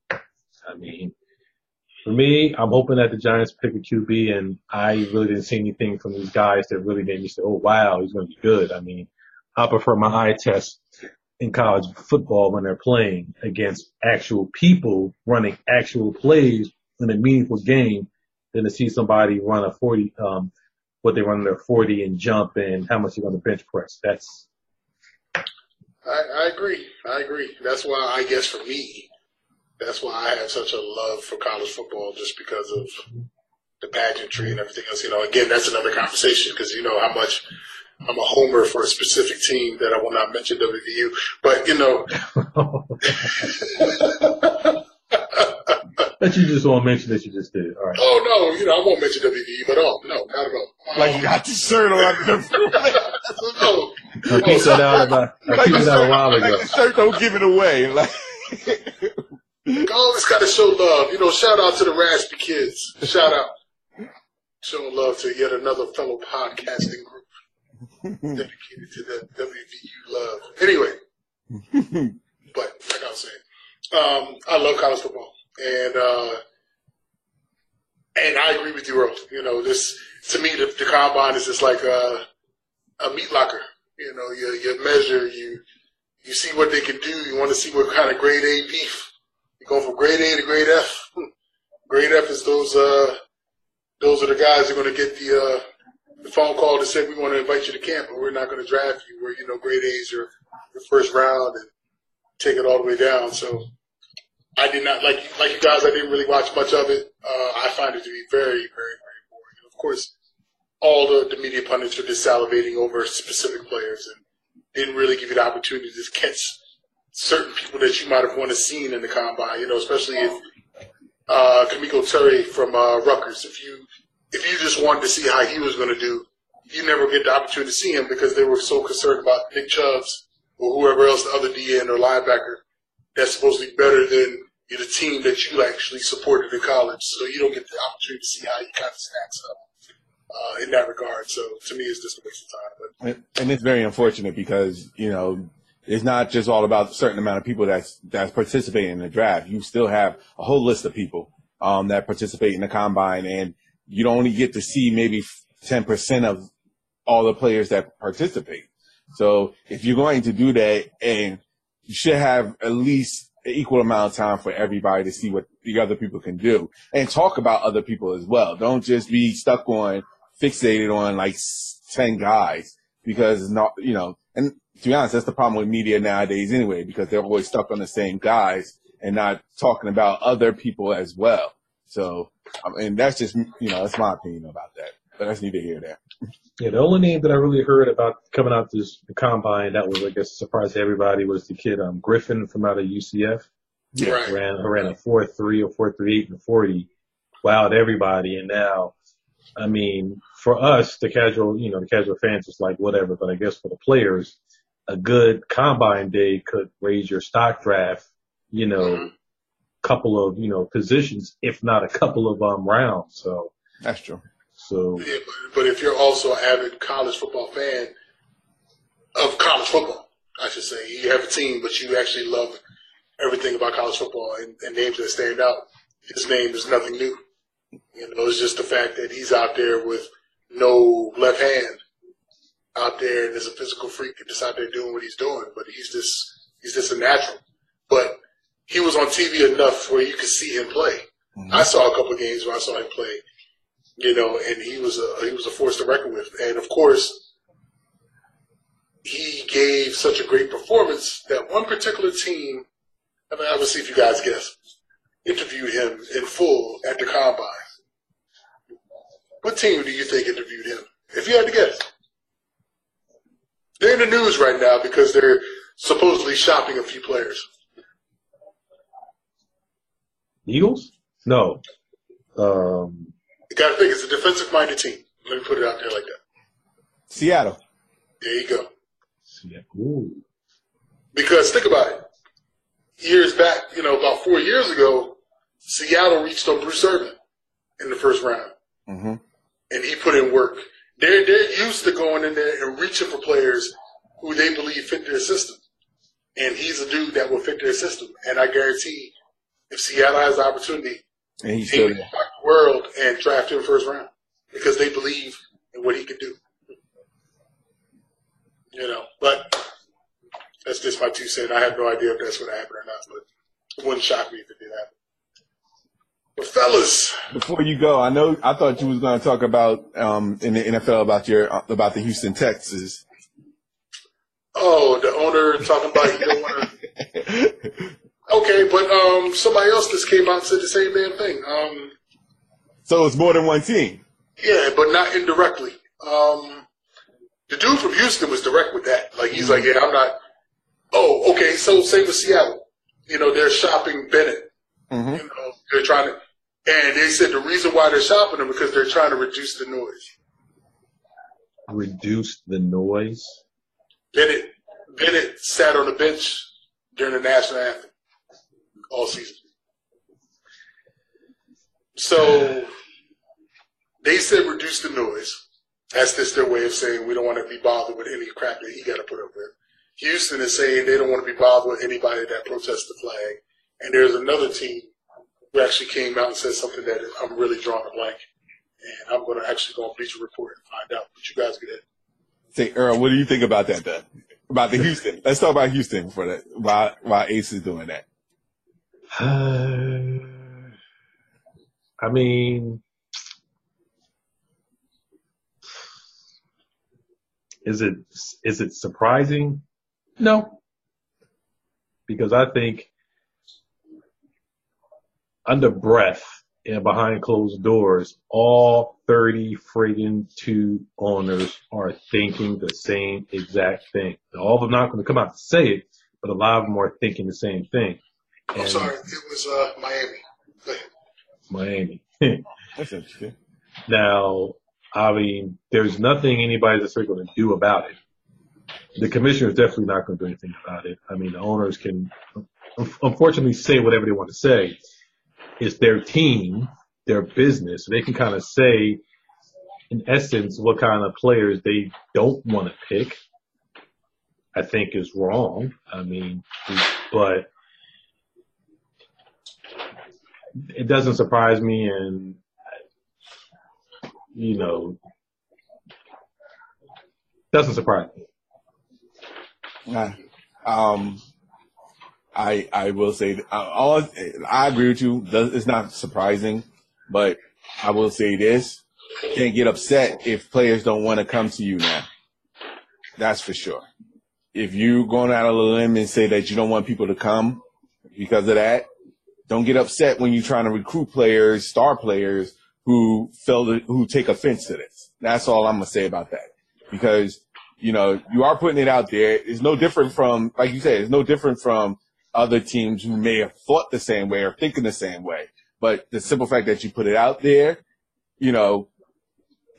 I mean. For me, I'm hoping that the Giants pick a Q B, and I really didn't see anything from these guys that really made me say, oh, wow, he's going to be good. I mean, I prefer my eye test in college football when they're playing against actual people running actual plays in a meaningful game than to see somebody run a forty, um, what they run in their forty and jump and how much they're going to bench press. That's. I, I agree. I agree. That's why I guess for me. That's why I have such a love for college football, just because of the pageantry and everything else. You know, again, that's another conversation because you know how much I'm a homer for a specific team that I will not mention, W V U. But, you know. That you just won't mention that you just did. All right. Oh, no, you know, I won't mention W V U at all. No, not at all. Um, like you got the shirt on. No. I pieced that out a while ago. Like the shirt don't give it away. Like. I always got to show love. You know, shout out to the raspy kids. Shout out. showing love to yet another fellow podcasting group dedicated to that W V U love. Anyway, but like I was saying, um, I love college football, and uh, and I agree with you, Earl. You know, this to me, the, the combine is just like a, a meat locker. You know, you, you measure, you you see what they can do. You want to see what kind of grade A beef. You go from grade A to grade F. Grade F is those uh, those are the guys who are going to get the uh, the phone call that said, we want to invite you to camp, but we're not going to draft you. Where, you know, grade A's are your first round and take it all the way down. So I did not, like like you guys, I didn't really watch much of it. Uh, I find it to be very, very, very boring. And of course, all the, the media pundits are just salivating over specific players and didn't really give you the opportunity to catch certain people that you might have wanted to see in the combine, you know, especially if uh, Kamiko Ture from uh, Rutgers, if you if you just wanted to see how he was going to do, you never get the opportunity to see him because they were so concerned about Nick Chubbs or whoever else, the other D N or linebacker, that's supposed to be better than the team that you actually supported in college. So you don't get the opportunity to see how he kind of stacks up. Uh, in that regard. So to me, it's just a waste of time. But. And it's very unfortunate because, you know, it's not just all about a certain amount of people that's, that's participating in the draft. You still have a whole list of people um, that participate in the combine, and you don't only get to see maybe ten percent of all the players that participate. So if you're going to do that, and you should have at least an equal amount of time for everybody to see what the other people can do and talk about other people as well. Don't just be stuck on fixated on like ten guys because not, you know, and to be honest, that's the problem with media nowadays anyway, because they're always stuck on the same guys and not talking about other people as well. So, I mean, that's just, you know, that's my opinion about that, but that's neither here nor there. Yeah. The only name that I really heard about coming out this the combine that was, I guess, a surprise to everybody was the kid, um, Griffin from out of U C F. Yeah. Right. Ran, ran a four three or four three eight and forty. Wowed everybody. And now, I mean, for us, the casual, you know, the casual fans is like whatever, but I guess for the players, a good combine day could raise your stock draft, you know, mm-hmm. couple of, you know, positions, if not a couple of um rounds. So that's true. So, yeah, but, but if you're also an avid college football fan of college football, I should say, you have a team, but you actually love everything about college football and, and names that stand out. His name is nothing new. You know, it's just the fact that he's out there with no left hand out there, and there's a physical freak that's out there doing what he's doing. But he's just he's just a natural. But he was on T V enough where you could see him play. Mm-hmm. I saw a couple of games where I saw him play. You know, and he was a he was a force to reckon with. And of course, he gave such a great performance that one particular team, I mean, I will see if you guys guess, interviewed him in full at the combine. What team do you think interviewed him? If you had to guess. They're in the news right now because they're supposedly shopping a few players. Eagles? No. Um, you got to think, it's a defensive-minded team. Let me put it out there like that. Seattle. There you go. Seattle. Ooh. Because think about it. Years back, you know, about four years ago, Seattle reached on Bruce Irvin in the first round. Mm-hmm. And he put in work. They're, they're used to going in there and reaching for players who they believe fit their system. And he's a dude that will fit their system. And I guarantee if Seattle has the opportunity, and he's he will go back the world and draft him first round because they believe in what he can do. You know, but that's just my two cents. I have no idea if that's going to happen or not, but it wouldn't shock me if it did happen. But fellas, before you go, I know I thought you was going to talk about um, in the N F L about your about the Houston Texans. Oh, the owner talking about he don't want to. Okay, but um, somebody else just came out and said the same damn thing. Um, so it's more than one team. Yeah, but not indirectly. Um, the dude from Houston was direct with that. Like he's like, yeah, I'm not. Oh, okay, so same with Seattle. You know, they're shopping Bennett. Mm-hmm. You know, they're trying to – and they said the reason why they're shopping him because they're trying to reduce the noise. Reduce the noise? Bennett, Bennett sat on the bench during the national anthem all season. So They said reduce the noise. That's just their way of saying we don't want to be bothered with any crap that he got to put up with. Houston is saying they don't want to be bothered with anybody that protests the flag. And there's another team who actually came out and said something that I'm really drawing a blank. And I'm going to actually go on Bleacher Report and find out. But you guys get it. Say, Earl, what do you think about that, then? About the Houston. Let's talk about Houston for that. Why, why Ace is doing that. Uh, I mean, is it is it surprising? No. Because I think under breath and behind closed doors, all thirty friggin' two owners are thinking the same exact thing. All of them are not going to come out to say it, but a lot of them are thinking the same thing. And I'm sorry, it was uh, Miami. Miami. That's interesting. Now, I mean, there's nothing anybody that's really going to do about it. The commissioner is definitely not going to do anything about it. I mean, the owners can unfortunately say whatever they want to say. It's their team, their business. They can kind of say, in essence, what kind of players they don't want to pick, I think is wrong. I mean, but it doesn't surprise me. And, you know, doesn't surprise me. Nah, um. I, I will say that, uh, all I agree with you. It's not surprising, but I will say this: can't get upset if players don't want to come to you now. That's for sure. If you're going out on a limb and say that you don't want people to come because of that, don't get upset when you're trying to recruit players, star players who feel the, who take offense to this. That's all I'm gonna say about that, because you know you are putting it out there. It's no different from, like you said, it's no different from other teams who may have thought the same way or thinking the same way. But the simple fact that you put it out there, you know,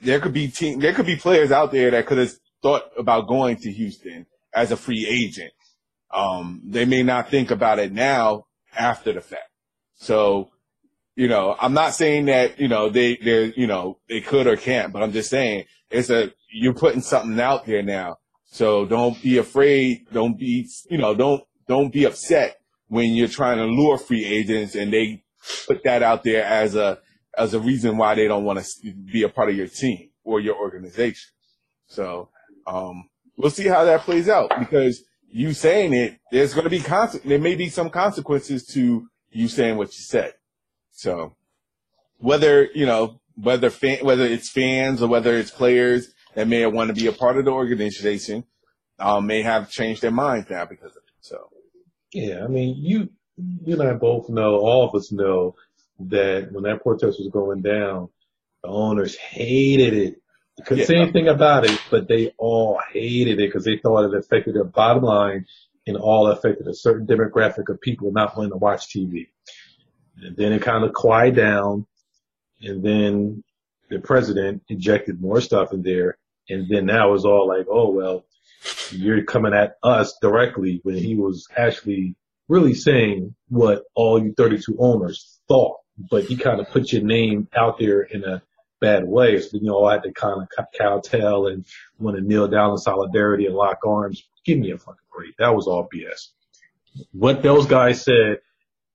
there could be team, there could be players out there that could have thought about going to Houston as a free agent. Um, they may not think about it now after the fact. So, you know, I'm not saying that, you know, they, they're, you know, they could or can't, but I'm just saying it's a, you're putting something out there now. So don't be afraid. Don't be, you know, don't, Don't be upset when you're trying to lure free agents and they put that out there as a as a reason why they don't want to be a part of your team or your organization. So um, we'll see how that plays out, because you saying it, there's going to be conse- there may be some consequences to you saying what you said. So whether you know whether fan, whether it's fans or whether it's players that may want to be a part of the organization um, may have changed their minds now because of it. So. Yeah, I mean, you you and I both know, all of us know, that when that protest was going down, the owners hated it. They couldn't yeah. say anything about it, but they all hated it because they thought it affected their bottom line and all affected a certain demographic of people not wanting to watch T V. And then it kind of quieted down, and then the president injected more stuff in there, and then now it's all like, oh, well, you're coming at us directly, when he was actually really saying what all you thirty-two owners thought, but he kind of put your name out there in a bad way. So you all had to kind of kowtow and want to kneel down in solidarity and lock arms. Give me a fucking break. That was all B S. What those guys said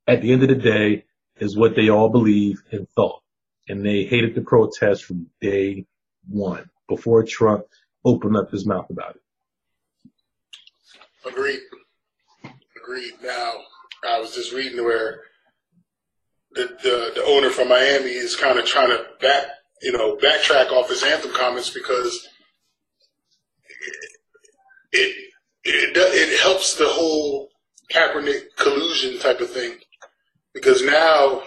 at the end of the day is what they all believed and thought. And they hated the protest from day one, before Trump opened up his mouth about it. Agreed. Agreed. Now, I was just reading where the, the the owner from Miami is kind of trying to back, you know, backtrack off his anthem comments, because it it it, it helps the whole Kaepernick collusion type of thing, because now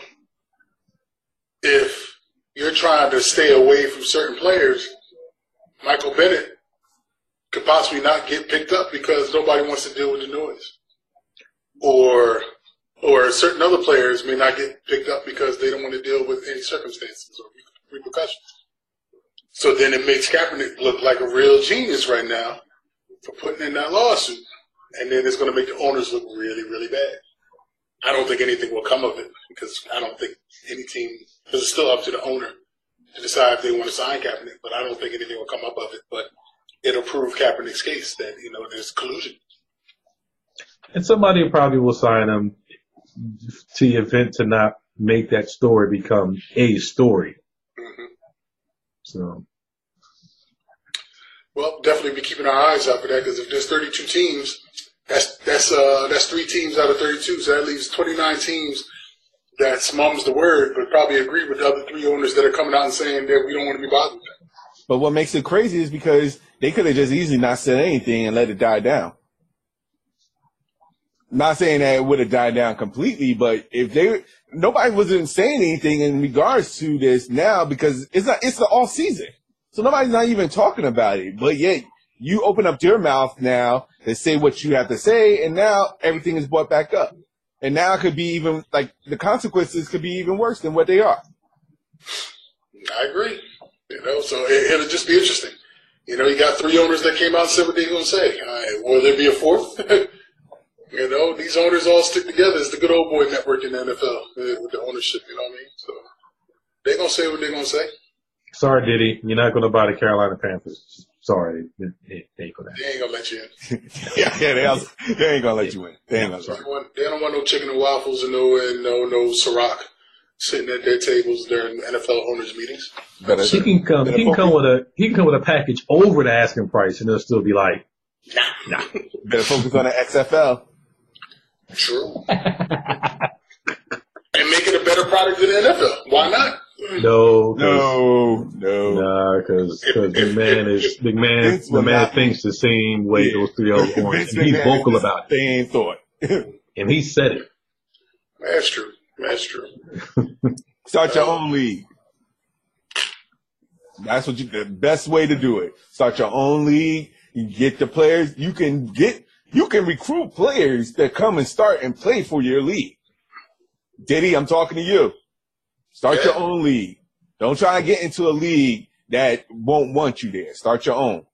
if you're trying to stay away from certain players, Michael Bennett could possibly not get picked up because nobody wants to deal with the noise, or or certain other players may not get picked up because they don't want to deal with any circumstances or repercussions. So then it makes Kaepernick look like a real genius right now for putting in that lawsuit, and then it's going to make the owners look really, really bad. I don't think anything will come of it, because I don't think any team, because it's still up to the owner to decide if they want to sign Kaepernick, but I don't think anything will come up of it. But it'll prove Kaepernick's case that, you know, there's collusion. And somebody probably will sign him to the event to not make that story become a story. Mm-hmm. So, well, definitely be keeping our eyes out for that, because if there's thirty-two teams, that's that's uh that's three teams out of thirty-two, so that leaves twenty-nine teams that mums the word, but probably agree with the other three owners that are coming out and saying that we don't want to be bothered. But what makes it crazy is because they could have just easily not said anything and let it die down. Not saying that it would have died down completely, but if they nobody wasn't saying anything in regards to this now, because it's not it's the off season, so nobody's not even talking about it. But yet you open up your mouth now to say what you have to say, and now everything is brought back up, and now it could be even like the consequences could be even worse than what they are. I agree, you know. So it, it'll just be interesting. You know, you got three owners that came out and said what they're going to say. All right, will there be a fourth? You know, these owners all stick together. It's the good old boy network in the N F L with the ownership, you know what I mean? So they're going to say what they're going to say. Sorry, Diddy. You're not going to buy the Carolina Panthers. Sorry. They, they, they ain't going to let you in. yeah, yeah, they, also, they ain't going to let you in. They, ain't gonna let you in. They don't want no chicken and waffles and no and no, no Ciroc sitting at their tables during N F L owners' meetings. Better, he can come, he can come with a he can come with a package over the asking price, and they'll still be like, nah, nah. Better focus on the X F L. True. And make it a better product than the N F L. Why not? No, no, no. Nah, because McMahon if, is McMahon. The man thinks the same way those three old ones. He's vocal about it. Same thought, and he said it. That's true. That's true. Start your own league. That's what you. The best way to do it. Start your own league. You get the players. You can get. You can recruit players that come and start and play for your league. Diddy, I'm talking to you. Start yeah. your own league. Don't try to get into a league that won't want you there. Start your own.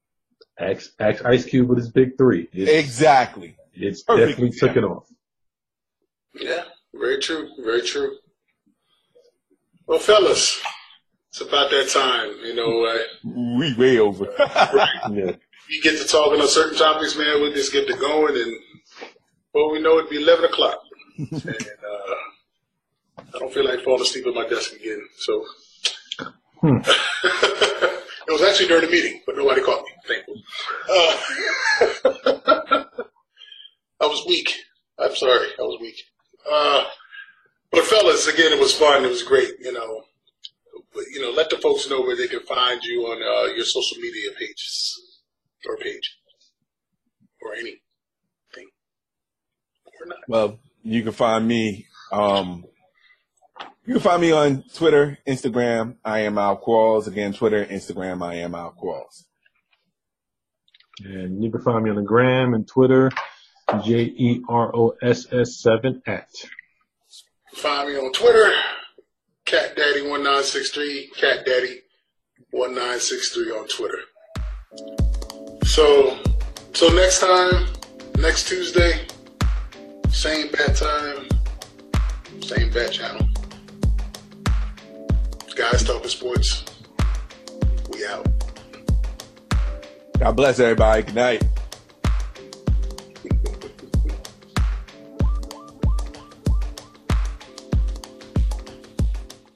Ask, ask Ice Cube with his big three. It's, exactly. It's Perfect. definitely yeah. took it off. Yeah, very true, very true. Well, fellas, it's about that time, you know. Uh, we way over. Right. Yeah. You get to talking on certain topics, man, we'll just get to going, and well, we know it'd be eleven o'clock. And uh, I don't feel like falling asleep at my desk again, so. Hmm. It was actually during the meeting, but nobody caught me, thankfully. Uh, I was weak. I'm sorry, I was weak. Uh, but, fellas, again, it was fun. It was great, you know. But, you know, let the folks know where they can find you on uh, your social media pages. Or page, or anything, or not. Well, you can find me. Um, you can find me on Twitter, Instagram. I am Al Qualls. Again, Twitter, Instagram. I am Al Qualls. And you can find me on the gram and Twitter, J E R O S S seven at. Find me on Twitter, Cat Daddy one nine six three, Cat Daddy one nine six three on Twitter. So, so next time, next Tuesday, same bat time, same bat channel. Guys Talkin' Sports, we out. God bless everybody. Good night.